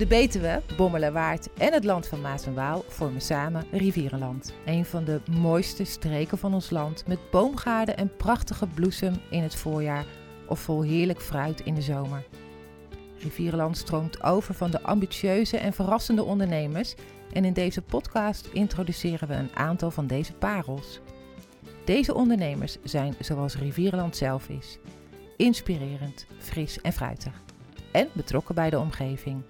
De Betuwe, Bommelerwaard en het land van Maas en Waal vormen samen Rivierenland. Een van de mooiste streken van ons land met boomgaarden en prachtige bloesem in het voorjaar of vol heerlijk fruit in de zomer. Rivierenland stroomt over van de ambitieuze en verrassende ondernemers en in deze podcast introduceren we een aantal van deze parels. Deze ondernemers zijn zoals Rivierenland zelf is. Inspirerend, fris en fruitig. En betrokken bij de omgeving.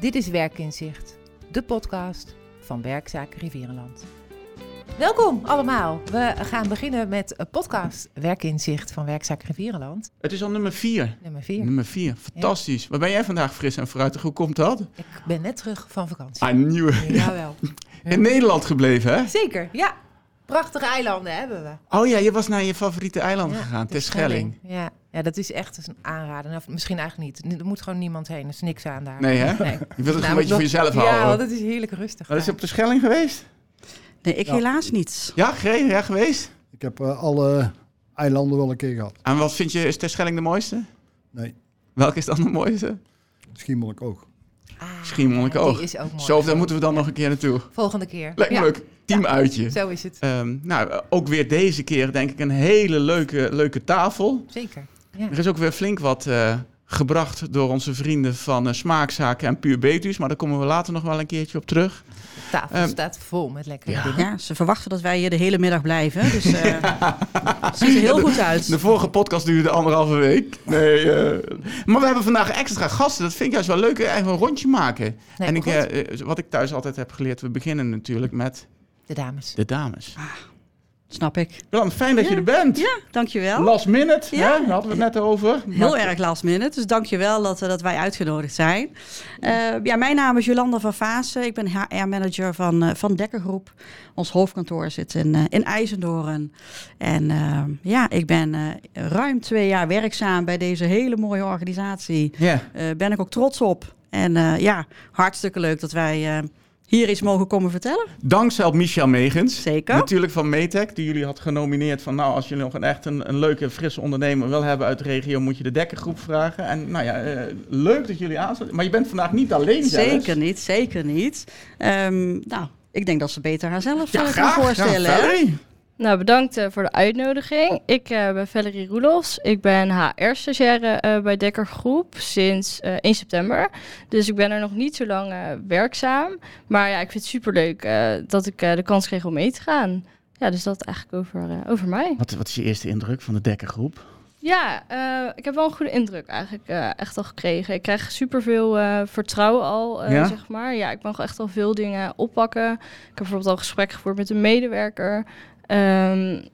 Dit is Werkinzicht, de podcast van Werkzaak Rivierenland. Welkom allemaal. We gaan beginnen met een podcast Werkinzicht van Werkzaak Rivierenland. Het is al nummer 4. Nummer 4, fantastisch. Ja. Waar ben jij vandaag fris en fruitig? Hoe komt dat? Ik ben net terug van vakantie. Jawel. In Nederland gebleven, hè? Zeker, ja. Prachtige eilanden hebben we. Oh ja, je was naar je favoriete eiland gegaan, Terschelling. Ja, dat is echt een aanrader. Nou, misschien eigenlijk niet. Er moet gewoon niemand heen. Er is niks aan daar. Nee, hè? Nee. Je wilt het gewoon een beetje voor jezelf houden. Ja, dat is heerlijk rustig. Is je op Terschelling geweest? Nee, ik helaas niet. Ja, Gré, jij geweest? Ik heb alle eilanden wel een keer gehad. En wat vind je, is Terschelling de mooiste? Nee. Welke is dan de mooiste? Schiemolk ook. Schiemolk ook. Die is ook mooi. Zo, daar moeten we dan nog een keer naartoe. Volgende keer. Leuk. Teamuitje. Zo is het. Ook weer deze keer denk ik een hele leuke tafel. Zeker. Ja. Er is ook weer flink wat gebracht door onze vrienden van Smaakzaken en Puur Betuws. Maar daar komen we later nog wel een keertje op terug. De tafel staat vol met lekkere dingen. Ja, ze verwachten dat wij hier de hele middag blijven. Dus het ziet er heel goed uit. De vorige podcast duurde 1,5 week. Nee, maar we hebben vandaag extra gasten. Dat vind ik juist wel leuk. Even een rondje maken. Nee, en wat ik thuis altijd heb geleerd, we beginnen natuurlijk met... De dames. Ah. Snap ik. Jolanda, fijn dat je er bent. Ja, dankjewel. Last minute, hè? Daar hadden we het net over. Heel erg last minute, dus dankjewel dat wij uitgenodigd zijn. Mijn naam is Jolanda Faassen. Ik ben HR-manager van Dekker Groep. Ons hoofdkantoor zit in IJzendoorn. En ik ben ruim 2 jaar werkzaam bij deze hele mooie organisatie. Yeah. Ben ik ook trots op. En hartstikke leuk dat wij... hier iets mogen komen vertellen. Dankzij Michel Megens. Zeker. Natuurlijk van Metec, die jullie had genomineerd van... nou, als jullie nog een leuke, frisse ondernemer wil hebben uit de regio... moet je de Dekkergroep vragen. En leuk dat jullie aansluiten. Maar je bent vandaag niet alleen zelfs. Zeker niet. Ik denk dat ze beter haarzelf gaan voorstellen. Ja, nou, bedankt voor de uitnodiging. Ik ben Valerie Roelofs. Ik ben HR-stagiaire bij Dekker Groep sinds 1 september. Dus ik ben er nog niet zo lang werkzaam. Maar ik vind het superleuk dat ik de kans kreeg om mee te gaan. Ja, dus dat eigenlijk over mij. Wat is je eerste indruk van de Dekker Groep? Ja, ik heb wel een goede indruk eigenlijk echt al gekregen. Ik krijg superveel vertrouwen al, zeg maar. Ja, ik mag echt al veel dingen oppakken. Ik heb bijvoorbeeld al gesprek gevoerd met een medewerker... en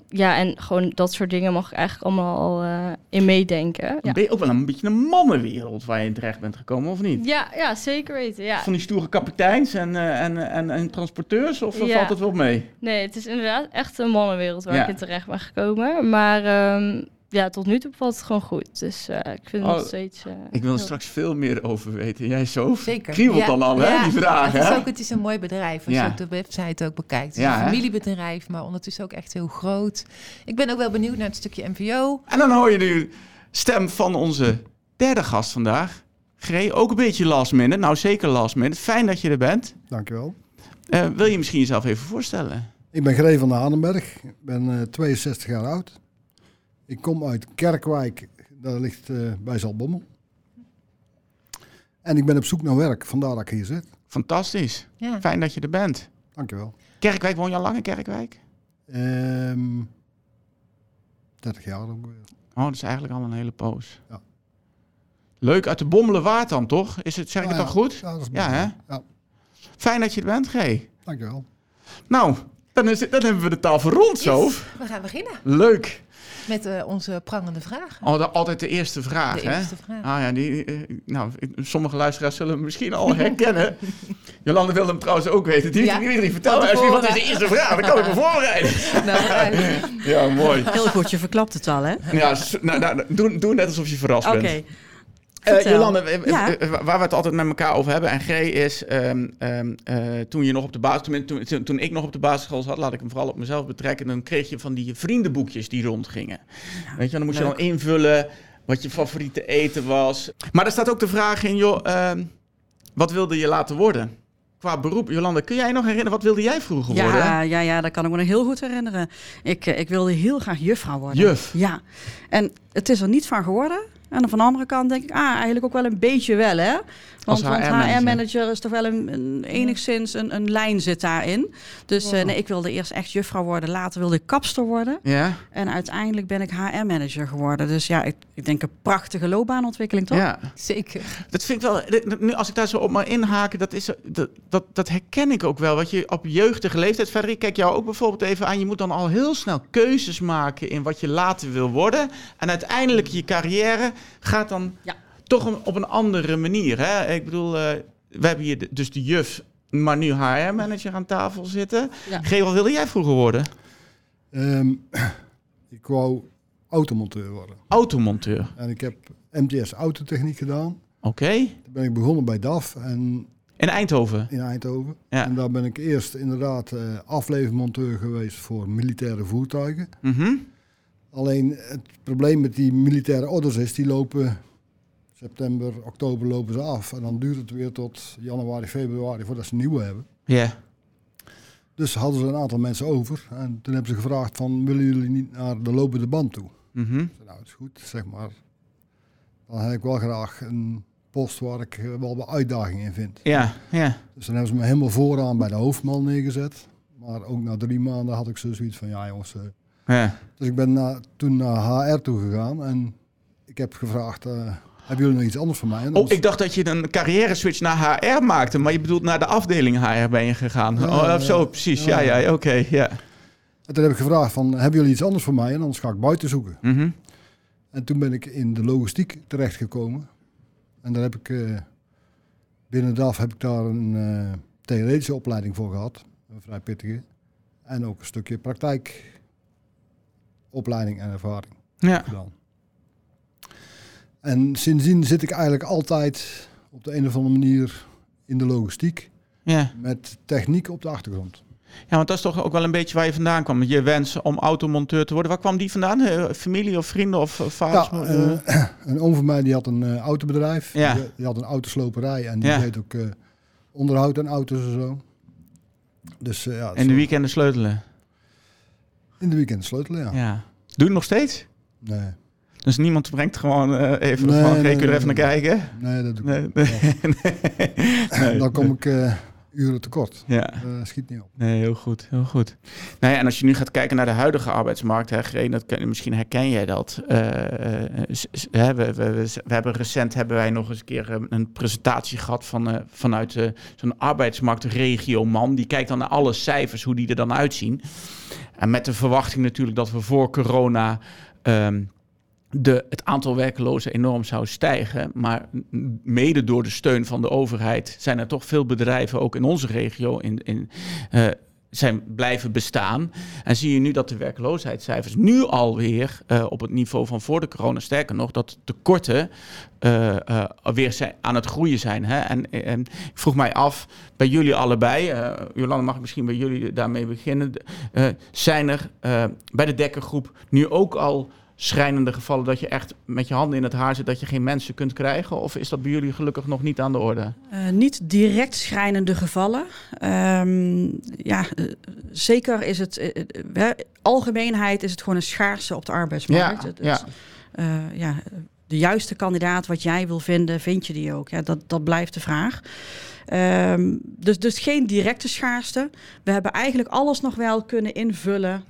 gewoon dat soort dingen mag ik eigenlijk allemaal al in meedenken. Ja. Ben je ook wel een beetje een mannenwereld waar je in terecht bent gekomen, of niet? Ja, zeker weten. Ja. Van die stoere kapiteins en transporteurs, of valt het wel mee? Nee, het is inderdaad echt een mannenwereld waar ik in terecht ben gekomen. Maar tot nu toe valt het gewoon goed. Dus ik vind het nog steeds... ik wil er straks veel meer over weten. Jij zo kriebelt dan al, hè, die vragen. Het is een mooi bedrijf, als je op de website ook bekijkt. Het is een familiebedrijf, maar ondertussen ook echt heel groot. Ik ben ook wel benieuwd naar het stukje MVO. En dan hoor je nu stem van onze derde gast vandaag. Gré, ook een beetje last minute. Nou, zeker last minute. Fijn dat je er bent. Dankjewel. Wil je misschien jezelf even voorstellen? Ik ben Gré van den Hanenberg. Ik ben 62 jaar oud. Ik kom uit Kerkwijk, dat ligt bij Zaltbommel. En ik ben op zoek naar werk, vandaar dat ik hier zit. Fantastisch, fijn dat je er bent. Dankjewel. Kerkwijk, woon je al lang in Kerkwijk? 30 jaar ongeveer. Oh, dat is eigenlijk al een hele poos. Ja. Leuk, uit de Bommelerwaard dan toch? Zeg ik het dan goed? Ja, dat is mooi. Ja. Fijn dat je er bent, G. Dankjewel. Nou, dan hebben we de tafel rond, zo. We gaan beginnen. Leuk. Met onze prangende vragen. Oh, altijd de eerste vraag, hè? Ah ja, sommige luisteraars zullen hem misschien al herkennen. Jolanda wilde hem trouwens ook weten. Die heeft iedereen verteld. Wat is de eerste vraag? Dan kan ik me voorbereiden. Ja, mooi. Heel goed, je verklapt het al, hè? Ja, doe net alsof je verrast bent. Jolanda, waar we het altijd met elkaar over hebben... en G is, toen ik nog op de basisschool zat... laat ik hem vooral op mezelf betrekken... dan kreeg je van die vriendenboekjes die rondgingen. Ja, weet je, dan moest je dan invullen wat je favoriete eten was. Maar er staat ook de vraag in... joh, Wat wilde je laten worden? Qua beroep, Jolanda, kun jij nog herinneren, wat wilde jij vroeger worden? Ja, dat kan ik me nog heel goed herinneren. Ik wilde heel graag juffrouw worden. Juf? Ja. En het is er niet van geworden. En van de andere kant denk ik, eigenlijk ook wel een beetje wel, hè? Want HR-manager is toch wel enigszins een lijn zit daarin. Dus nee, ik wilde eerst echt juffrouw worden. Later wilde ik kapster worden. Ja. En uiteindelijk ben ik HR-manager geworden. Dus ja, ik denk een prachtige loopbaanontwikkeling, toch? Ja. Zeker. Dat vind ik wel... Nu, als ik daar zo op mag inhaken, dat herken ik ook wel. Wat je op jeugdige leeftijd... Valerie, kijk jou ook bijvoorbeeld even aan. Je moet dan al heel snel keuzes maken in wat je later wil worden. En uiteindelijk je carrière gaat dan... Ja. Toch op een andere manier. Hè? Ik bedoel, we hebben hier dus de juf, maar nu HR-manager aan tafel zitten. Ja. Gré, wat wilde jij vroeger worden? Ik wou automonteur worden. Automonteur? En ik heb MTS autotechniek gedaan. Oké. Toen ben ik begonnen bij DAF. In Eindhoven? In Eindhoven. Ja. En daar ben ik eerst inderdaad aflevermonteur geweest voor militaire voertuigen. Mm-hmm. Alleen het probleem met die militaire orders is, die lopen... September, oktober lopen ze af. En dan duurt het weer tot januari, februari voordat ze een nieuwe hebben. Ja. Yeah. Dus hadden ze een aantal mensen over. En toen hebben ze gevraagd van, willen jullie niet naar de lopende band toe? Mm-hmm. Nou, het is goed, zeg maar. Dan heb ik wel graag een post waar ik wel wat uitdaging in vind. Ja, yeah, ja. Yeah. Dus dan hebben ze me helemaal vooraan bij de hoofdman neergezet. Maar ook na 3 maanden had ik zoiets van, ja jongens. Yeah. Dus ik ben toen naar HR toe gegaan. En ik heb gevraagd... Hebben jullie nog iets anders van mij? Anders... Oh, ik dacht dat je een carrière-switch naar HR maakte. Maar je bedoelt naar de afdeling HR ben je gegaan. Ja, precies. Ja. Oké. Ja. En toen heb ik gevraagd van, hebben jullie iets anders voor mij? En anders ga ik buiten zoeken. Mm-hmm. En toen ben ik in de logistiek terechtgekomen. En daar heb ik binnen DAF heb ik daar een theoretische opleiding voor gehad. Een vrij pittige. En ook een stukje praktijkopleiding en ervaring. Ja. Gedaan. En sindsdien zit ik eigenlijk altijd op de een of andere manier in de logistiek. Ja. Met techniek op de achtergrond. Ja, want dat is toch ook wel een beetje waar je vandaan kwam. Je wens om automonteur te worden. Waar kwam die vandaan? Familie of vrienden of vaders? Ja, een oom van mij die had een autobedrijf. Ja. Die had een autosloperij en die deed ook onderhoud aan auto's en zo. Dus, ja, in de weekenden sleutelen? In de weekenden sleutelen, ja. Doe je nog steeds? Nee. Dus niemand brengt gewoon even van, kun je er even naar kijken? Nee, dat doe ik niet. Dan kom ik uren tekort. Ja. Schiet niet op. Nee, heel goed. Nou ja, en als je nu gaat kijken naar de huidige arbeidsmarkt, hè, Gré, misschien herken jij dat. We hebben recent nog eens een keer een presentatie gehad vanuit zo'n arbeidsmarktregioman. Die kijkt dan naar alle cijfers, hoe die er dan uitzien. En met de verwachting natuurlijk dat we voor corona... Het aantal werklozen enorm zou stijgen, maar mede door de steun van de overheid zijn er toch veel bedrijven, ook in onze regio, zijn blijven bestaan. En zie je nu dat de werkloosheidscijfers nu alweer op het niveau van voor de corona, sterker nog, dat tekorten weer zijn, aan het groeien zijn. Hè? En ik vroeg mij af, bij jullie allebei, Jolanda, mag ik misschien bij jullie daarmee beginnen, zijn er bij de Dekker Groep nu ook al schrijnende gevallen dat je echt met je handen in het haar zit, dat je geen mensen kunt krijgen? Of is dat bij jullie gelukkig nog niet aan de orde? Niet direct schrijnende gevallen. Zeker is het... algemeenheid is het gewoon een schaarste op de arbeidsmarkt. De juiste kandidaat, wat jij wil vinden, vind je die ook? Ja, dat blijft de vraag. Dus geen directe schaarste. We hebben eigenlijk alles nog wel kunnen invullen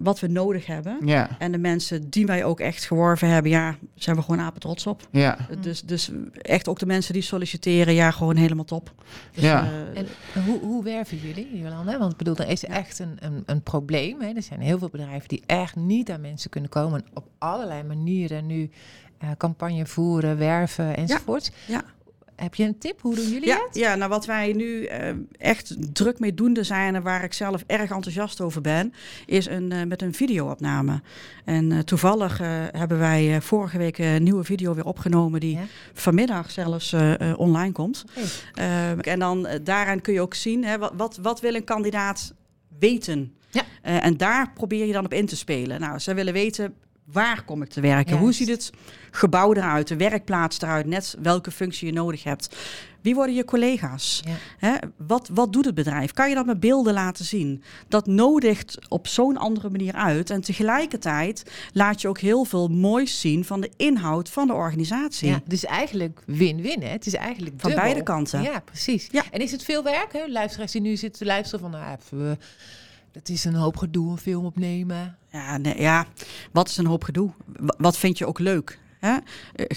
wat we nodig hebben. Yeah. En de mensen die wij ook echt geworven hebben, ja, zijn we gewoon apetrots op. Yeah. Dus echt ook de mensen die solliciteren, ja, gewoon helemaal top. Dus, yeah. En hoe werven jullie, Jolanda? Want ik bedoel, er is echt een probleem. Hè? Er zijn heel veel bedrijven die echt niet aan mensen kunnen komen. En op allerlei manieren nu campagne voeren, werven enzovoort. Ja. Heb je een tip? Hoe doen jullie dat? Ja, nou wat wij nu echt druk mee doende zijn en waar ik zelf erg enthousiast over ben, is met een videoopname. En toevallig hebben wij vorige week een nieuwe video weer opgenomen die vanmiddag zelfs online komt. Okay. En dan daaraan kun je ook zien, hè, wat wil een kandidaat weten? Ja. En daar probeer je dan op in te spelen. Nou, zij willen weten... Waar kom ik te werken? Juist. Hoe ziet het gebouw eruit, de werkplaats eruit, net welke functie je nodig hebt? Wie worden je collega's? Ja. Hè? Wat doet het bedrijf? Kan je dat met beelden laten zien? Dat nodigt op zo'n andere manier uit. En tegelijkertijd laat je ook heel veel moois zien van de inhoud van de organisatie. Ja, dus eigenlijk win-win. Hè? Het is eigenlijk dubbel. Van beide kanten. Ja, precies. Ja. En is het veel werk? Hè? Luisteraars die nu zitten te luisteren van... dat is een hoop gedoe, een film opnemen. Ja, nee, ja. Wat is een hoop gedoe? Wat vind je ook leuk? Hè?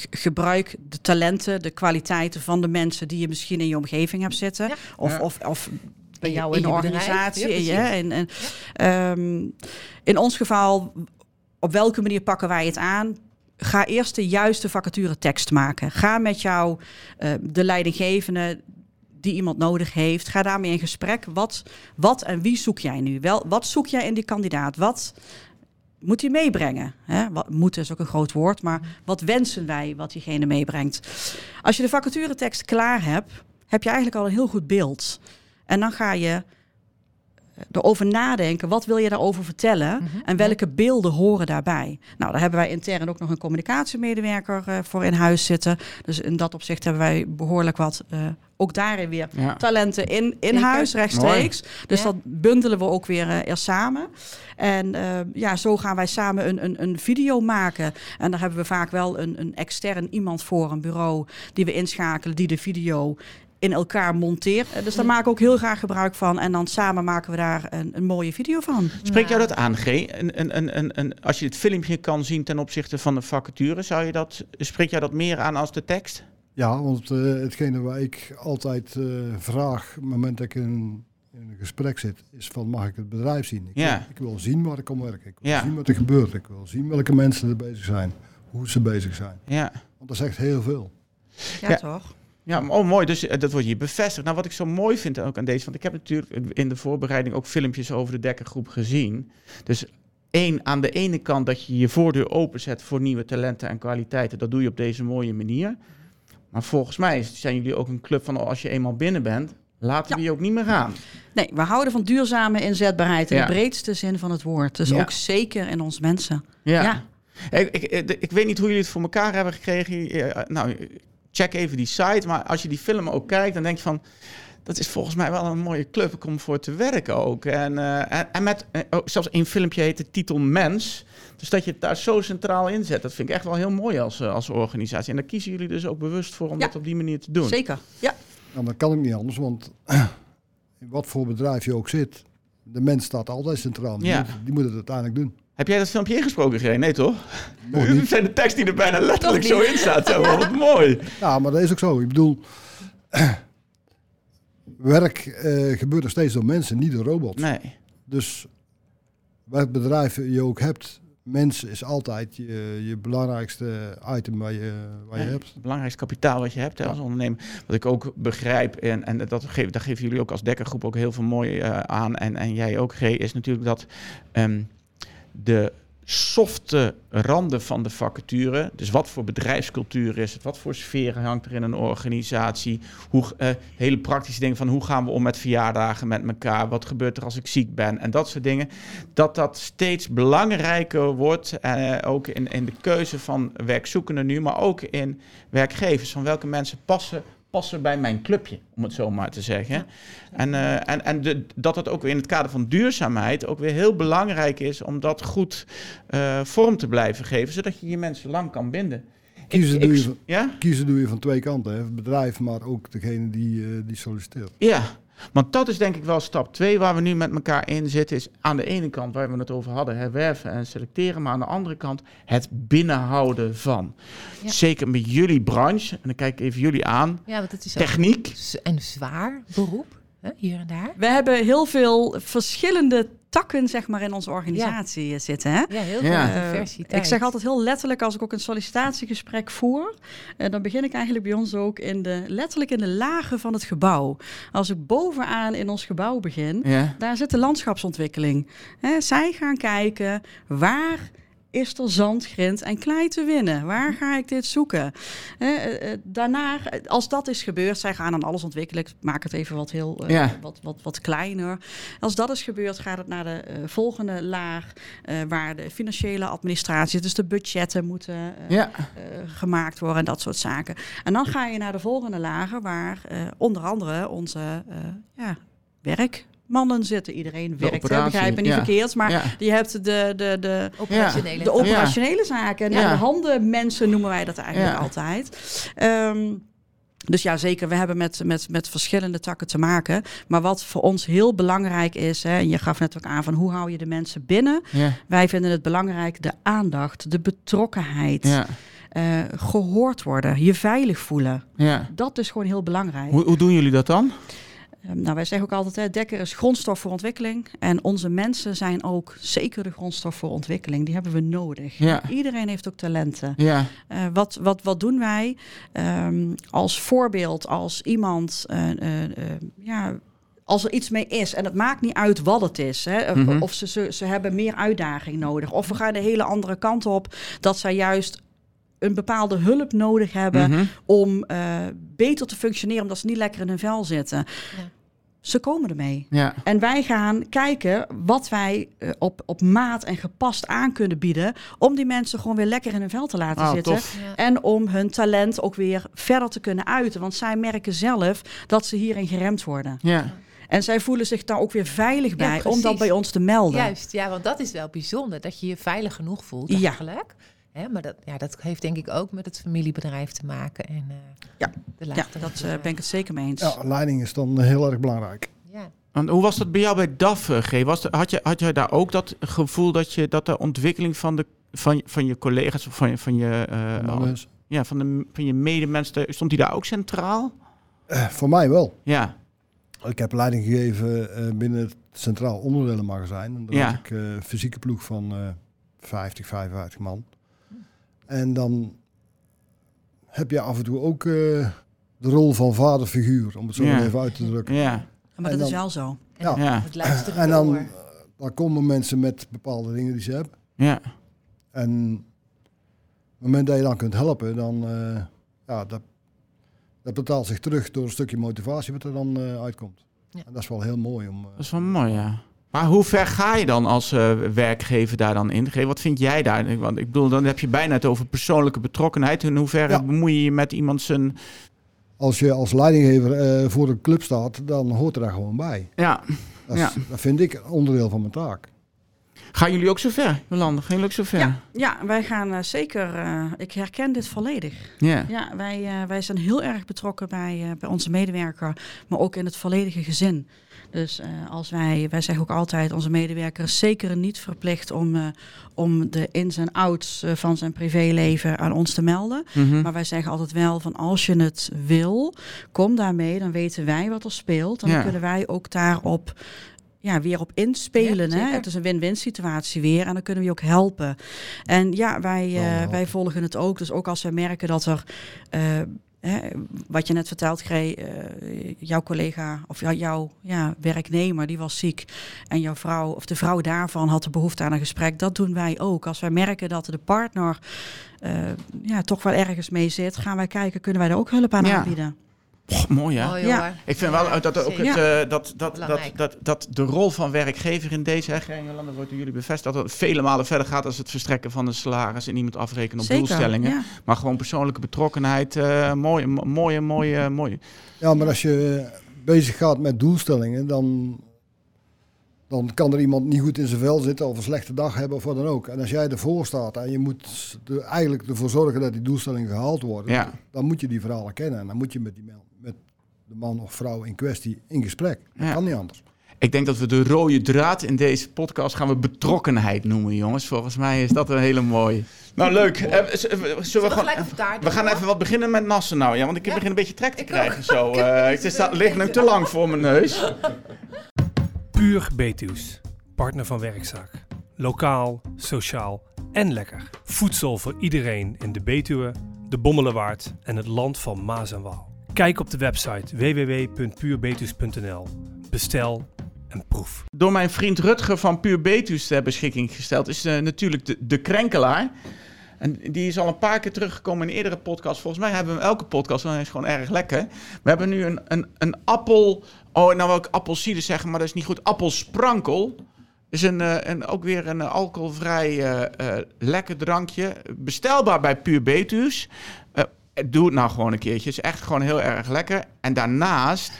Gebruik de talenten, de kwaliteiten van de mensen die je misschien in je omgeving hebt zitten. Ja. Of bij jou in de organisatie. Ja, ja. In ons geval, op welke manier pakken wij het aan? Ga eerst de juiste vacaturetekst maken. Ga met jou, de leidinggevende... die iemand nodig heeft. Ga daarmee in gesprek. Wat en wie zoek jij nu? Wat zoek jij in die kandidaat? Wat moet hij meebrengen? Moet is ook een groot woord, maar wat wensen wij wat diegene meebrengt? Als je de vacaturetekst klaar hebt, heb je eigenlijk al een heel goed beeld. En dan ga je erover nadenken, wat wil je daarover vertellen... en welke beelden horen daarbij. Nou, daar hebben wij intern ook nog een communicatiemedewerker voor in huis zitten. Dus in dat opzicht hebben wij behoorlijk wat... ook daarin weer talenten in huis, rechtstreeks. Mooi. Dus dat bundelen we ook weer er samen. En zo gaan wij samen een video maken. En daar hebben we vaak wel een extern iemand voor, een bureau... die we inschakelen, die de video... in elkaar monteert. Dus daar maken we ook heel graag gebruik van. En dan samen maken we daar een mooie video van. Spreekt jou dat aan, G? Als je het filmpje kan zien ten opzichte van de vacature... spreekt jou dat meer aan als de tekst? Ja, want hetgene waar ik altijd vraag... op het moment dat ik in een gesprek zit... is van, mag ik het bedrijf zien? Ik wil zien waar ik kan werken. Ik wil zien wat er gebeurt. Ik wil zien welke mensen er bezig zijn. Hoe ze bezig zijn. Ja. Want dat zegt heel veel. Ja, toch? Ja, mooi. Dus dat wordt hier bevestigd. Nou, wat ik zo mooi vind ook aan deze... want ik heb natuurlijk in de voorbereiding ook filmpjes over de Dekker Groep gezien. Dus aan de ene kant dat je je voordeur openzet voor nieuwe talenten en kwaliteiten. Dat doe je op deze mooie manier. Maar volgens mij zijn jullie ook een club van als je eenmaal binnen bent... laten we je ook niet meer gaan. Nee, we houden van duurzame inzetbaarheid in de breedste zin van het woord. Dus ook zeker in ons mensen. Ja. Ik weet niet hoe jullie het voor elkaar hebben gekregen. Nou... check even die site, maar als je die film ook kijkt, dan denk je van, dat is volgens mij wel een mooie club om voor te werken ook. En met zelfs een filmpje heet de titel Mens, dus dat je het daar zo centraal in zet, dat vind ik echt wel heel mooi als organisatie. En daar kiezen jullie dus ook bewust voor om dat op die manier te doen. Zeker, ja. Nou, dat kan ik niet anders, want in wat voor bedrijf je ook zit, de mens staat altijd centraal. Die moet het uiteindelijk doen. Heb jij dat filmpje ingesproken, Gerrie? Nee, toch? Het zijn de tekst die er bijna letterlijk zo in staat. Zo, wat mooi. Ja, maar dat is ook zo. Ik bedoel, werk gebeurt er steeds door mensen, niet door robots. Nee. Dus welk bedrijf je ook hebt, mensen is altijd je belangrijkste item waar je hebt. Het belangrijkste kapitaal wat je hebt als ondernemer. Wat ik ook begrijp, en daar geven jullie ook als Dekker Groep ook heel veel mooi aan. En jij ook, Gerrie, is natuurlijk dat... de softe randen van de vacature, dus wat voor bedrijfscultuur is het, wat voor sfeer hangt er in een organisatie, hoe hele praktische dingen van hoe gaan we om met verjaardagen met elkaar, wat gebeurt er als ik ziek ben en dat soort dingen, dat steeds belangrijker wordt, ook in de keuze van werkzoekenden nu, maar ook in werkgevers, van welke mensen passen bij mijn clubje, om het zo maar te zeggen. En dat het ook in het kader van duurzaamheid ook weer heel belangrijk is om dat goed vorm te blijven geven, zodat je je mensen lang kan binden. Kiezen doe je van twee kanten, hè? Het bedrijf, maar ook degene die solliciteert. Ja, want dat is denk ik wel stap 2 waar we nu met elkaar in zitten, is aan de ene kant waar we het over hadden, herwerven en selecteren, maar aan de andere kant het binnenhouden van. Ja. Zeker met jullie branche, en dan kijk ik even jullie aan, want het is techniek. Een zwaar beroep, hè, hier en daar. We hebben heel veel verschillende takken zeg maar in onze organisatie zitten. Hè? Ja, heel veel diversiteit. Ik zeg altijd heel letterlijk, als ik ook een sollicitatiegesprek voer... dan begin ik eigenlijk bij ons ook letterlijk in de lagen van het gebouw. Als ik bovenaan in ons gebouw begin, daar zit de landschapsontwikkeling. Zij gaan kijken waar Is er zand, grind en klei te winnen? Waar ga ik dit zoeken? Daarna, als dat is gebeurd, zij gaan dan alles ontwikkelen. Ik maak het even wat heel wat kleiner. Als dat is gebeurd, gaat het naar de volgende laag, waar de financiële administratie, dus de budgetten moeten gemaakt worden en dat soort zaken. En dan ga je naar de volgende lagen, waar onder andere onze werk. Mannen zitten, iedereen werkt, begrijp me niet verkeerd, maar je hebt de operationele zaken. En de handen mensen noemen wij dat eigenlijk altijd. Dus ja, zeker, we hebben met verschillende takken te maken. Maar wat voor ons heel belangrijk is, hè, en je gaf net ook aan van hoe hou je de mensen binnen. Ja. Wij vinden het belangrijk de aandacht, de betrokkenheid. Ja. Gehoord worden, je veilig voelen. Ja. Dat is gewoon heel belangrijk. Hoe doen jullie dat dan? Nou, wij zeggen ook altijd, hè, Dekker is grondstof voor ontwikkeling. En onze mensen zijn ook zeker de grondstof voor ontwikkeling. Die hebben we nodig. Ja. Iedereen heeft ook talenten. Ja. Wat doen wij als voorbeeld, als iemand... Als er iets mee is, en het maakt niet uit wat het is. Hè, mm-hmm. Of ze hebben meer uitdaging nodig. Of we gaan de hele andere kant op, dat zij juist... een bepaalde hulp nodig hebben om beter te functioneren... omdat ze niet lekker in hun vel zitten. Ja. Ze komen ermee. Ja. En wij gaan kijken wat wij op maat en gepast aan kunnen bieden... om die mensen gewoon weer lekker in hun vel te laten zitten. Ja. En om hun talent ook weer verder te kunnen uiten. Want zij merken zelf dat ze hierin geremd worden. Ja. En zij voelen zich daar ook weer veilig bij om dat bij ons te melden. Juist, ja, want dat is wel bijzonder. Dat je je veilig genoeg voelt eigenlijk... Hè, maar dat heeft denk ik ook met het familiebedrijf te maken. En, ben ik het zeker mee eens. Ja, leiding is dan heel erg belangrijk. Ja. En hoe was dat bij jou bij DAF, G? Had jij daar ook dat gevoel dat de ontwikkeling van je collega's... of van je medemensen, stond die daar ook centraal? Voor mij wel. Ja. Ik heb leiding gegeven binnen het Centraal Onderdelenmagazijn. En daar had ik een fysieke ploeg van 55 man... En dan heb je af en toe ook de rol van vaderfiguur, om het zo even uit te drukken. Ja. Maar dat is wel zo. En dan komen mensen met bepaalde dingen die ze hebben. Ja. En op het moment dat je dan kunt helpen, dan dat betaalt zich terug door een stukje motivatie wat er dan uitkomt. Ja. En dat is wel heel mooi. Dat is wel mooi, ja. Maar hoe ver ga je dan als werkgever daar dan in? Wat vind jij daar? Want ik bedoel, dan heb je bijna het over persoonlijke betrokkenheid. In hoeverre bemoei je je met iemand zijn... Als je als leidinggever voor een club staat, dan hoort er daar gewoon bij. Ja. Dat vind ik onderdeel van mijn taak. Gaan jullie ook zover, Jolanda? Gaan jullie ook zover? Ja, wij gaan zeker... ik herken dit volledig. Yeah. Ja, wij zijn heel erg betrokken bij onze medewerker, maar ook in het volledige gezin. Dus als wij zeggen ook altijd, onze medewerker is zeker niet verplicht om de ins en outs van zijn privéleven aan ons te melden. Mm-hmm. Maar wij zeggen altijd wel van, als je het wil, kom daarmee, dan weten wij wat er speelt. Dan kunnen wij ook daarop... weer op inspelen. Hè? Het is een win-win situatie weer. En dan kunnen we je ook helpen. En wij volgen het ook. Dus ook als we merken dat er... wat je net vertelt, Gré, jouw collega of jouw werknemer, die was ziek. En jouw vrouw of de vrouw daarvan had de behoefte aan een gesprek. Dat doen wij ook. Als wij merken dat de partner toch wel ergens mee zit, gaan wij kijken, kunnen wij daar ook hulp aan aanbieden. Oh, mooi, hè? Ja. Ik vind wel dat ook dat de rol van werkgever in deze dat wordt door jullie bevestigd, dat het vele malen verder gaat als het verstrekken van een salaris en iemand afrekenen op doelstellingen. Ja. Maar gewoon persoonlijke betrokkenheid, mooi. Ja, maar als je bezig gaat met doelstellingen, dan kan er iemand niet goed in zijn vel zitten of een slechte dag hebben of wat dan ook. En als jij ervoor staat en je moet eigenlijk ervoor zorgen dat die doelstellingen gehaald worden, dan moet je die verhalen kennen. En dan moet je met de man of vrouw in kwestie in gesprek. Dat kan niet anders. Ik denk dat we de rode draad in deze podcast gaan we betrokkenheid noemen, jongens. Volgens mij is dat een hele mooie. Nou, leuk. We gaan even wat beginnen met nassen nou. Ja, want ik begin een beetje trek te krijgen. Zo. Het ligt nu te lang voor mijn neus. Puur Betuws, partner van Werkzaak. Lokaal, sociaal en lekker. Voedsel voor iedereen in de Betuwe, de Bommelerwaard en het land van Maas en Waal. Kijk op de website www.puurbetuws.nl. Bestel, een proef. Door mijn vriend Rutger van Puur Betuws ter beschikking gesteld is natuurlijk de krenkelaar. En die is al een paar keer teruggekomen in eerdere podcasts. Volgens mij hebben we hem elke podcast, want hij is gewoon erg lekker. We hebben nu een appel... Oh, nou wil ik appelsieder zeggen, maar dat is niet goed. Appelsprankel is ook weer een alcoholvrij lekker drankje. Bestelbaar bij Puur Betuws. Doe het nou gewoon een keertje. Is echt gewoon heel erg lekker. En daarnaast...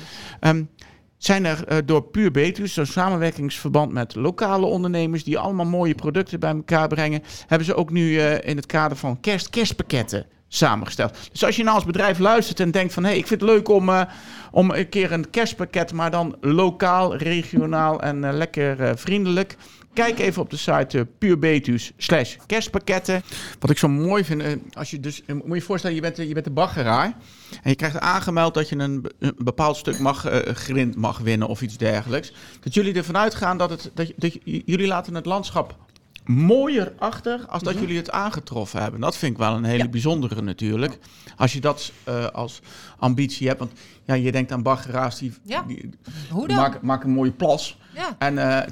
zijn er door Puur Betuws, zo'n samenwerkingsverband met lokale ondernemers... die allemaal mooie producten bij elkaar brengen... hebben ze ook nu in het kader van kerstpakketten samengesteld. Dus als je nou als bedrijf luistert en denkt van... hé, ik vind het leuk om een keer een kerstpakket... maar dan lokaal, regionaal en lekker vriendelijk... Kijk even op de site puurbetuws/kerstpakketten. Wat ik zo mooi vind, als je dus, moet je je voorstellen, je bent de baggeraar. En je krijgt aangemeld dat je een bepaald stuk grind mag winnen of iets dergelijks. Dat jullie ervan uitgaan dat jullie laten het landschap mooier achter als dat jullie het aangetroffen hebben. Dat vind ik wel een hele bijzondere natuurlijk. Als je dat als ambitie hebt. Want ja, je denkt aan baggeraars die maken een mooie plas. Ja.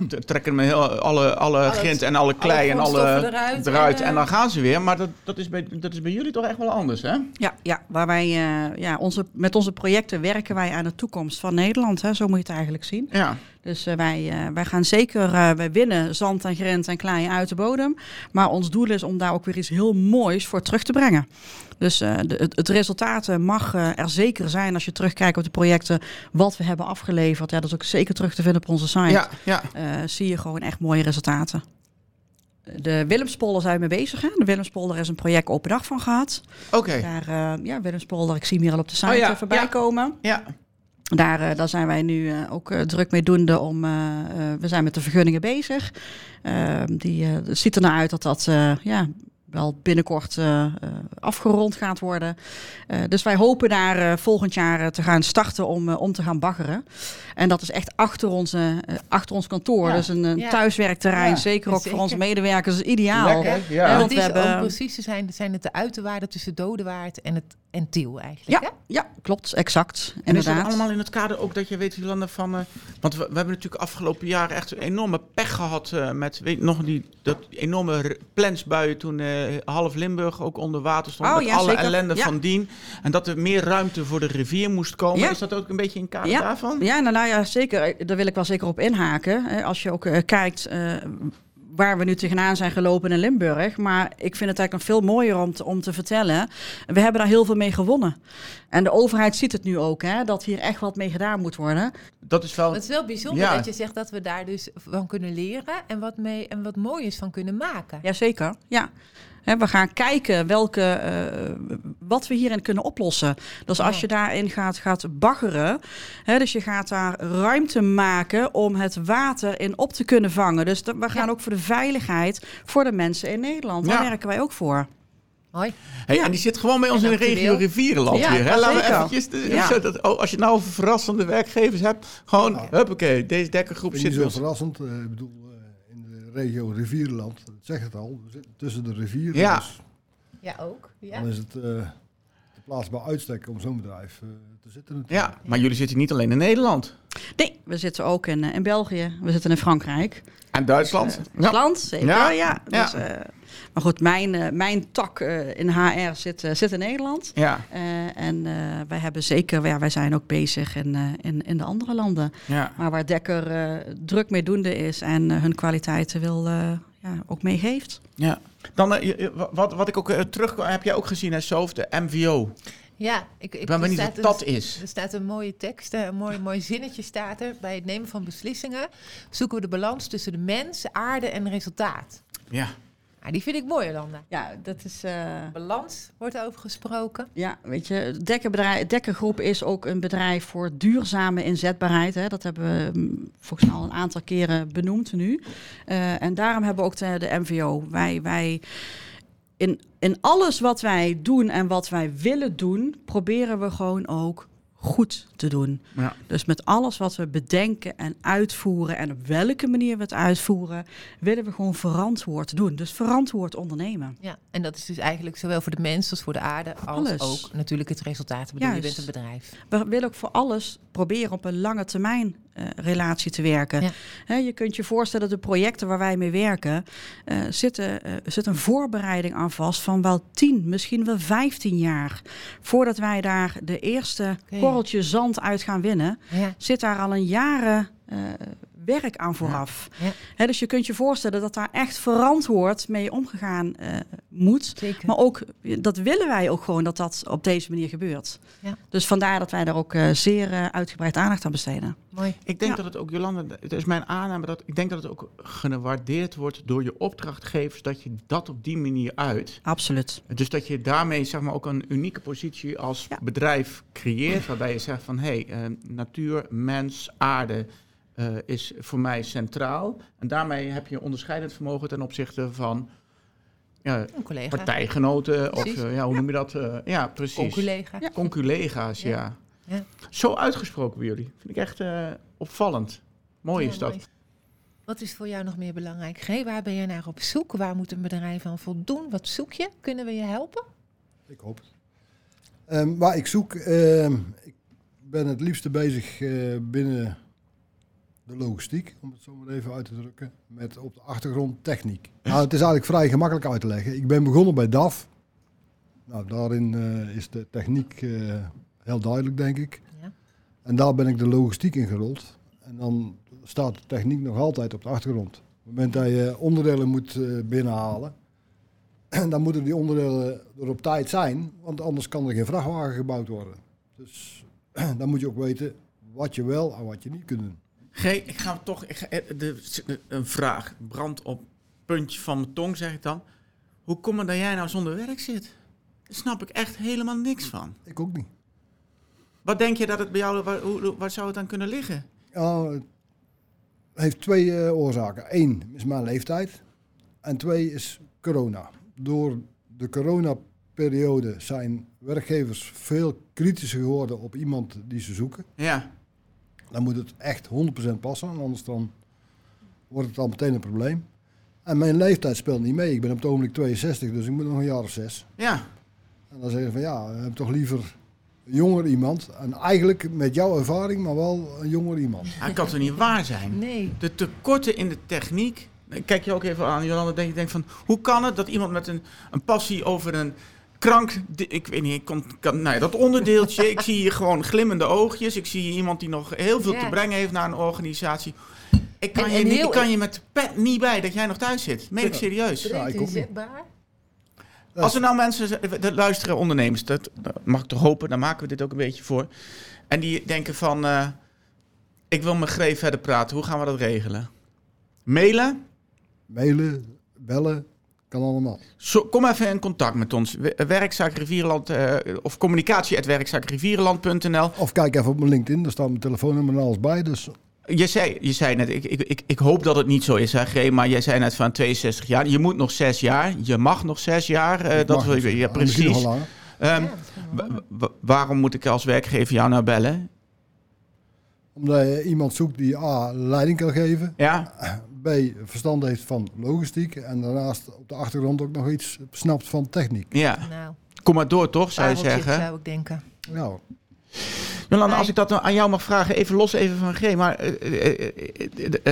En trekken alle grind en alle klei en alle eruit. En dan gaan ze weer. Maar dat is bij jullie toch echt wel anders, hè? Ja, waar wij met onze projecten werken wij aan de toekomst van Nederland. Hè? Zo moet je het eigenlijk zien. Ja. Dus wij gaan zeker, wij winnen zand en grind en klei uit de bodem. Maar ons doel is om daar ook weer iets heel moois voor terug te brengen. Dus het resultaat mag er zeker zijn als je terugkijkt op de projecten wat we hebben afgeleverd. Ja, dat is ook zeker terug te vinden op onze site. Ja. Zie je gewoon echt mooie resultaten. De Willemspolder zijn we mee bezig. Hè? De Willemspolder is een project open dag van gehad. Oké. Daar, Willemspolder, ik zie hem hier al op de site voorbij komen. Ja. Daar zijn wij nu ook druk mee doende om... we zijn met de vergunningen bezig. Het ziet ernaar uit dat wel binnenkort afgerond gaat worden. Dus wij hopen daar volgend jaar te gaan starten om te gaan baggeren. En dat is echt achter ons kantoor. Ja. Dus een thuiswerkterrein, zeker ook voor onze medewerkers, is ideaal. Lekker, ja. Ja, want het is om precies te zijn het de uiterwaarden tussen Dodewaard en Tiel eigenlijk. Ja, ja, klopt, exact. En inderdaad. Is het allemaal in het kader ook dat je weet, Jolanda, van... want we hebben natuurlijk afgelopen jaren echt een enorme pech gehad met... dat enorme plensbuien toen half Limburg ook onder water stond. Alle ellende van dien. En dat er meer ruimte voor de rivier moest komen. Ja. Is dat ook een beetje in kader daarvan? Ja, zeker. Daar wil ik wel zeker op inhaken. Als je ook kijkt... waar we nu tegenaan zijn gelopen in Limburg. Maar ik vind het eigenlijk nog veel mooier om te vertellen. We hebben daar heel veel mee gewonnen. En de overheid ziet het nu ook, hè, dat hier echt wat mee gedaan moet worden. Dat is wel bijzonder dat je zegt dat we daar dus van kunnen leren... en wat mooi is van kunnen maken. Jazeker, ja. We gaan kijken wat we hierin kunnen oplossen. Dus als je daarin gaat baggeren... dus je gaat daar ruimte maken om het water in op te kunnen vangen. Dus we gaan ook voor de veiligheid voor de mensen in Nederland. Daar werken wij ook voor. Hoi. Hey, en die zit gewoon bij ons in de regio Rivierenland weer. Hè? Laten we eventjes, als je het nou over verrassende werkgevers hebt... gewoon, huppakee, deze Dekker Groep zit... Niet zo verrassend, ik bedoel... regio Rivierenland, dat zegt het al, tussen de rivieren. Ja, dus ja ook. Ja. Dan is het de plaats bij uitstek om zo'n bedrijf te zitten. Natuurlijk. Ja, maar jullie zitten niet alleen in Nederland. Nee, we zitten ook in België, we zitten in Frankrijk. En Duitsland. Duitsland, zeker. Ja. Dus, maar goed, mijn tak in HR zit in Nederland. Ja. En wij hebben zeker, wij zijn ook bezig in de andere landen. Ja. Maar waar Dekker druk mee doende is en hun kwaliteiten wil ook meegeeft. Ja. Dan wat ik ook terugkwam, heb jij ook gezien, hè, Sof, de MVO. Ja, ik ben benieuwd wat dat is. Er staat een mooie tekst, een mooi zinnetje staat er. Bij het nemen van beslissingen zoeken we de balans tussen de mens, aarde en resultaat. Ja. Ja, die vind ik mooi, Jolanda. Ja, dat is... Balans wordt over gesproken. Ja, weet je, Dekker Groep is ook een bedrijf voor duurzame inzetbaarheid. Hè. Dat hebben we volgens mij al een aantal keren benoemd nu. En daarom hebben we ook de MVO. Wij in alles wat wij doen en wat wij willen doen, proberen we gewoon ook goed te doen. Ja. Dus met alles wat we bedenken en uitvoeren en op welke manier we het uitvoeren, willen we gewoon verantwoord doen. Dus verantwoord ondernemen. Ja, en dat is dus eigenlijk zowel voor de mens als voor de aarde als ook natuurlijk het resultaat. Ik bedoel, je bent een bedrijf. We willen ook voor alles proberen op een lange termijn relatie te werken. Ja. Je kunt je voorstellen dat de projecten waar wij mee werken, zit een voorbereiding aan vast van wel 10, misschien wel 15 jaar. Voordat wij daar de eerste korreltje zand uit gaan winnen, zit daar al een jaren werk aan vooraf. Ja. Ja. He, dus je kunt je voorstellen dat daar echt verantwoord mee omgegaan moet. Zeker. Maar ook, dat willen wij ook gewoon dat dat op deze manier gebeurt. Ja. Dus vandaar dat wij daar ook zeer uitgebreid aandacht aan besteden. Mooi. Ik denk dat het ook, Jolanda, het is mijn aanname, ik denk dat het ook gewaardeerd wordt door je opdrachtgevers, dat je dat op die manier uit. Absoluut. Dus dat je daarmee zeg maar ook een unieke positie als bedrijf creëert, waarbij je zegt van natuur, mens, aarde, is voor mij centraal. En daarmee heb je onderscheidend vermogen ten opzichte van partijgenoten. Precies. Of hoe noem je dat? Ja, precies. Conculega's, ja. Zo uitgesproken bij jullie. Vind ik echt opvallend. Mooi is dat. Mooi. Wat is voor jou nog meer belangrijk? Gré, waar ben je naar op zoek? Waar moet een bedrijf aan voldoen? Wat zoek je? Kunnen we je helpen? Ik hoop het. Waar ik zoek, ik ben het liefste bezig binnen de logistiek, om het zo maar even uit te drukken, met op de achtergrond techniek. Nou, het is eigenlijk vrij gemakkelijk uit te leggen. Ik ben begonnen bij DAF. Nou, daarin is de techniek heel duidelijk, denk ik. Ja. En daar ben ik de logistiek in gerold. En dan staat de techniek nog altijd op de achtergrond. Op het moment dat je onderdelen moet binnenhalen, dan moeten die onderdelen er op tijd zijn, want anders kan er geen vrachtwagen gebouwd worden. Dus dan moet je ook weten wat je wel en wat je niet kunt doen. Gré, een vraag. Brand op puntje van mijn tong, zeg ik dan. Hoe komt het dat jij nou zonder werk zit? Daar snap ik echt helemaal niks van. Ik ook niet. Wat denk je dat het bij jou, waar zou het dan kunnen liggen? Ja, het heeft twee oorzaken. 1 is mijn leeftijd. En 2 is corona. Door de coronaperiode zijn werkgevers veel kritischer geworden op iemand die ze zoeken. Ja. Dan moet het echt 100% passen, anders dan wordt het al meteen een probleem. En mijn leeftijd speelt niet mee. Ik ben op het ogenblik 62, dus ik moet nog een jaar of 6. Ja. En dan zeggen ze van we hebben toch liever een jonger iemand. En eigenlijk met jouw ervaring, maar wel een jonger iemand. Hij kan toch niet waar zijn? Nee. De tekorten in de techniek. Kijk je ook even aan, Jolanda, denk van hoe kan het dat iemand met een passie over een krank, ik weet niet, dat onderdeeltje, ik zie hier gewoon glimmende oogjes. Ik zie hier iemand die nog heel veel te brengen heeft naar een organisatie. Ik kan, je met de pet niet bij dat jij nog thuis zit. Meen ik serieus. Ja, ik ook niet. Als er nou mensen luisteren, ondernemers, dat mag ik toch hopen, daar maken we dit ook een beetje voor. En die denken van, ik wil met Gré verder praten, hoe gaan we dat regelen? Mailen? Mailen, bellen. Kan allemaal. Kom even in contact met ons. Werkzaak Rivierenland of communicatie@werkzaakrivierenland.nl. Of kijk even op mijn LinkedIn, daar staat mijn telefoonnummer en alles bij. Dus. Je zei net, ik hoop dat het niet zo is, hè, Gré, maar jij zei net van 62 jaar. Je moet nog 6 jaar, je mag nog 6 jaar. Precies. Waarom moet ik als werkgever jou nou bellen? Omdat je iemand zoekt die A, leiding kan geven. Ja. B, verstand heeft van logistiek. En daarnaast op de achtergrond ook nog iets snapt van techniek. Ja. Nou, kom maar door, toch, zou je zeggen? Dat zou ik denken. Nou, Jolanda, als ik dat nou aan jou mag vragen, even los even van Gré. Maar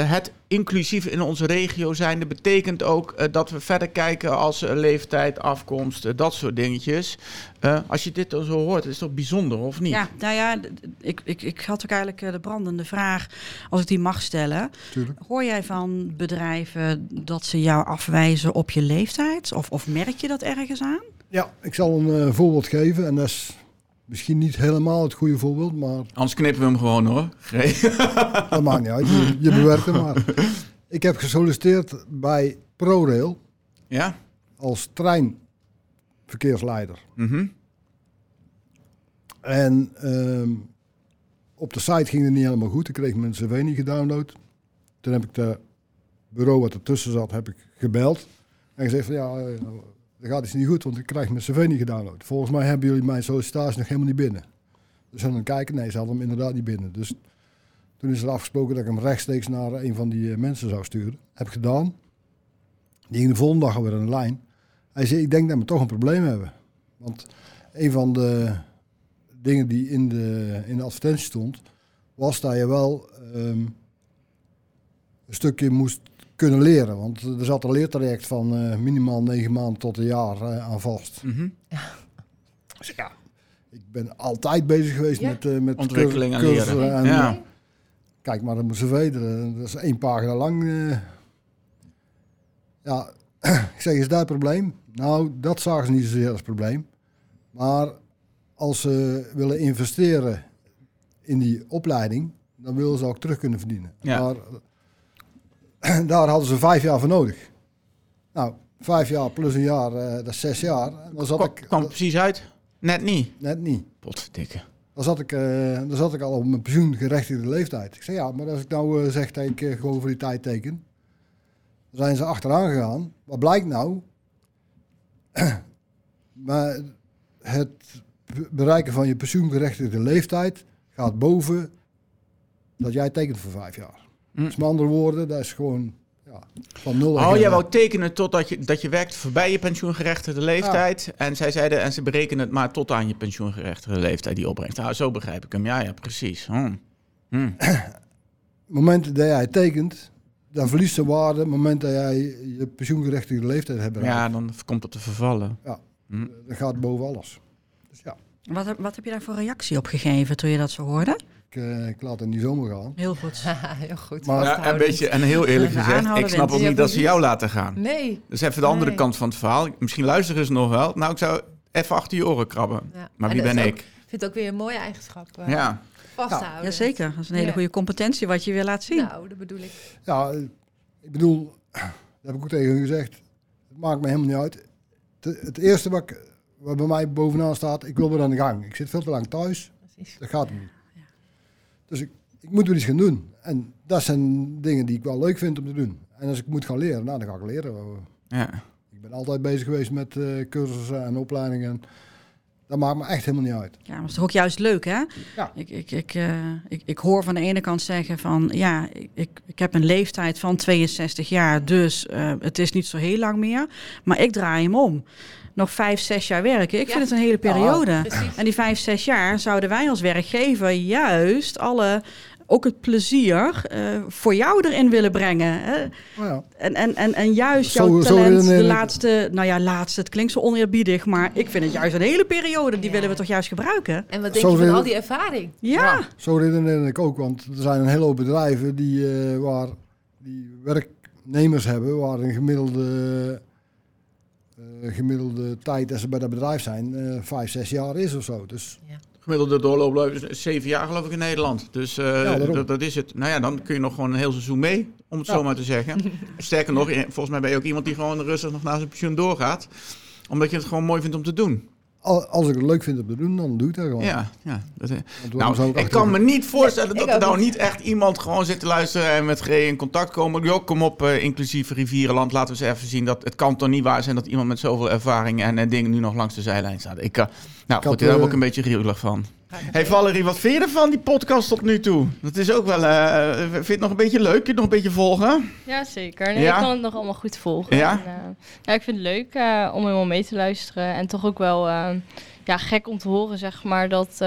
het inclusief in onze regio zijn, dat betekent ook dat we verder kijken als leeftijd, afkomst, dat soort dingetjes. Als je dit dan zo hoort, is het toch bijzonder, of niet? Ja, nou ja, ik had ook eigenlijk de brandende vraag, als ik die mag stellen. Tuurlijk. Hoor jij van bedrijven dat ze jou afwijzen op je leeftijd? Of merk je dat ergens aan? Ja, ik zal een voorbeeld geven en dat is misschien niet helemaal het goede voorbeeld, maar anders knippen we hem gewoon, hoor. Dat maakt niet uit, je bewerkt hem maar. Ik heb gesolliciteerd bij ProRail als treinverkeersleider. Mm-hmm. En op de site ging het niet helemaal goed. Ik kreeg mijn cv niet gedownload. Toen heb ik het bureau wat ertussen zat, heb ik gebeld. En gezegd van dat gaat dus niet goed, want ik krijg mijn cv niet gedownload. Volgens mij hebben jullie mijn sollicitatie nog helemaal niet binnen. Dus dan kijken, nee, ze hadden hem inderdaad niet binnen. Dus toen is er afgesproken dat ik hem rechtstreeks naar een van die mensen zou sturen. Heb ik gedaan. Die ging de volgende dag weer aan de lijn. Hij zei, ik denk dat we toch een probleem hebben. Want een van de dingen die in de advertentie stond, was dat je wel een stukje moest kunnen leren. Want er zat een leertraject van minimaal 9 maanden tot een jaar aan vast. Mm-hmm. Ja. Dus ja, ik ben altijd bezig geweest met ontwikkeling en leren. En, ja. Kijk maar naar mijn cv, dat is 1 pagina lang. Ja, ik zeg, is dat het probleem? Nou, dat zagen ze niet zozeer als probleem. Maar als ze willen investeren in die opleiding, dan willen ze ook terug kunnen verdienen. Ja. Maar daar hadden ze 5 jaar voor nodig. Nou, 5 jaar plus 1 jaar, dat is 6 jaar. Dan zat ik, kwam precies uit? Net niet? Net niet. Potverdikke. Dan zat ik al op mijn pensioengerechtigde leeftijd. Ik zei, ja, maar als ik nou zeg dat ik gewoon voor die tijd teken, dan zijn ze achteraan gegaan. Wat blijkt nou? Maar het bereiken van je pensioengerechtigde leeftijd gaat boven dat jij tekent voor 5 jaar. Mm. Dus met andere woorden, dat is gewoon van 0. Oh, jij wou tekenen totdat je werkt voorbij je pensioengerechtigde leeftijd. Ja. En zij zeiden, en ze berekenen het maar tot aan je pensioengerechtigde leeftijd die opbrengt. Nou, zo begrijp ik hem. Ja, precies. Moment dat jij tekent, dan verliest de waarde. Het moment dat jij je pensioengerechtigde leeftijd hebt bereikt. Ja, dan komt het te vervallen. Ja, dat gaat boven alles. Dus ja. Wat heb je daar voor reactie op gegeven toen je dat zo hoorde? Ik laat het niet zomaar gaan. Heel goed. Heel goed. Maar en heel eerlijk gezegd, ik snap ook niet dat ze jou laten gaan. Nee. Dat is even de andere kant van het verhaal. Misschien luisteren ze nog wel. Nou, ik zou even achter je oren krabben. Ja. Maar wie ben ik? Ik vind het ook weer een mooie eigenschap. Vasthouden. Jazeker. Dat is een hele goede competentie wat je weer laat zien. Nou, dat bedoel ik. Ja, ik bedoel, dat heb ik ook tegen u gezegd. Het maakt me helemaal niet uit. Het eerste wat bij mij bovenaan staat, ik wil weer aan de gang. Ik zit veel te lang thuis. Precies. Dat gaat niet. Dus ik moet weer iets gaan doen. En dat zijn dingen die ik wel leuk vind om te doen. En als ik moet gaan leren, dan ga ik leren. Ja. Ik ben altijd bezig geweest met cursussen en opleidingen. Dat maakt me echt helemaal niet uit. Ja, maar het is toch ook juist leuk, hè? Ja. Ik hoor van de ene kant zeggen van... ja, ik heb een leeftijd van 62 jaar, dus het is niet zo heel lang meer. Maar ik draai hem om. Nog 5, 6 jaar werken. Ik vind het een hele periode. Ja, en die 5, 6 jaar zouden wij als werkgever juist ook het plezier voor jou erin willen brengen. Hè? Oh ja. En juist jouw talent, de laatste... Nou ja, laatste, het klinkt zo oneerbiedig, maar ik vind het juist een hele periode. Die willen we toch juist gebruiken? En wat denk je van al die ervaring? Ja. Zo redeneer ik ook, want er zijn een hele hoop bedrijven die werknemers hebben, waar een gemiddelde tijd dat ze bij dat bedrijf zijn 5, 6 jaar is of zo. Dus. Ja. Gemiddelde doorloop is 7 jaar geloof ik in Nederland. Dus dat is het. Nou ja, dan kun je nog gewoon een heel seizoen mee, om het zo maar te zeggen. Sterker nog, volgens mij ben je ook iemand die gewoon rustig nog na zijn pensioen doorgaat. Omdat je het gewoon mooi vindt om te doen. Als ik het leuk vind om te doen, dan doe ik dat gewoon. Ja. Ik kan me niet voorstellen dat er nou niet echt iemand gewoon zit te luisteren en met G in contact komen. Jo, kom op, inclusief Rivierenland. Laten we eens even zien dat het kan toch niet waar zijn dat iemand met zoveel ervaring en dingen nu nog langs de zijlijn staat. Daar heb ik ook een beetje rielig van. Hey Valerie, wat vind je ervan, die podcast tot nu toe? Dat is ook wel... vind je het nog een beetje leuk? Kun je het nog een beetje volgen? Ja, zeker. Nee, ik kan het nog allemaal goed volgen. Ja? En ik vind het leuk om helemaal mee te luisteren. En toch ook wel gek om te horen, zeg maar, dat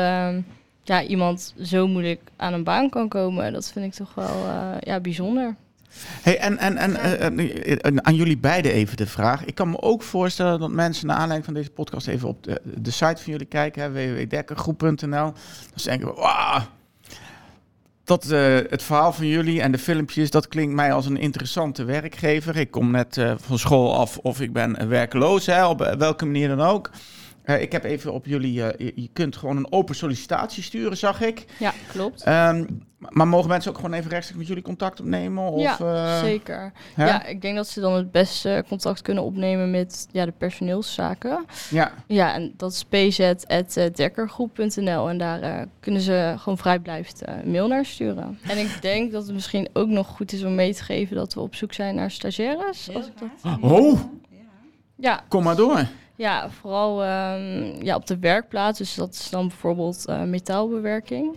iemand zo moeilijk aan een baan kan komen. Dat vind ik toch wel bijzonder. Hey, en aan jullie beiden even de vraag. Ik kan me ook voorstellen dat mensen naar aanleiding van deze podcast even op de site van jullie kijken, hè, www.dekkergroep.nl. Dan denken we, wauw, dat het verhaal van jullie en de filmpjes, dat klinkt mij als een interessante werkgever. Ik kom net van school af of ik ben werkloos, hè, op welke manier dan ook. Ik heb even op jullie... je kunt gewoon een open sollicitatie sturen, zag ik. Ja, klopt. Maar mogen mensen ook gewoon even rechtstreeks met jullie contact opnemen? Of, zeker. Hè? Ja, ik denk dat ze dan het beste contact kunnen opnemen met de personeelszaken. Ja. Ja, en dat is pz@dekkergroep.nl. En daar kunnen ze gewoon vrijblijvend een mail naar sturen. En ik denk dat het misschien ook nog goed is om mee te geven dat we op zoek zijn naar stagiaires. Als ik dat... Oh! Ja. Kom maar door. Ja, vooral op de werkplaats. Dus dat is dan bijvoorbeeld metaalbewerking.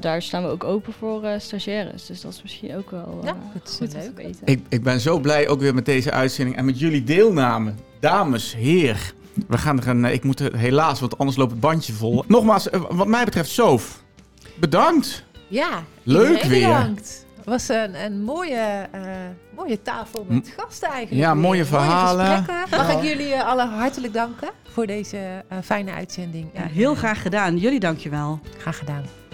Daar staan we ook open voor stagiaires. Dus dat is misschien ook wel goed te weten. Ik ben zo blij ook weer met deze uitzending en met jullie deelname. Dames, heer. Ik moet helaas, want anders loopt het bandje vol. Nogmaals, wat mij betreft, Sof. bedankt. Ja, leuk weer. Bedankt. Het was een mooie tafel met gasten eigenlijk. Ja, mooie verhalen. Mooie Mag ik jullie allen hartelijk danken voor deze fijne uitzending. Ja, heel graag gedaan. Jullie dankjewel. Graag gedaan.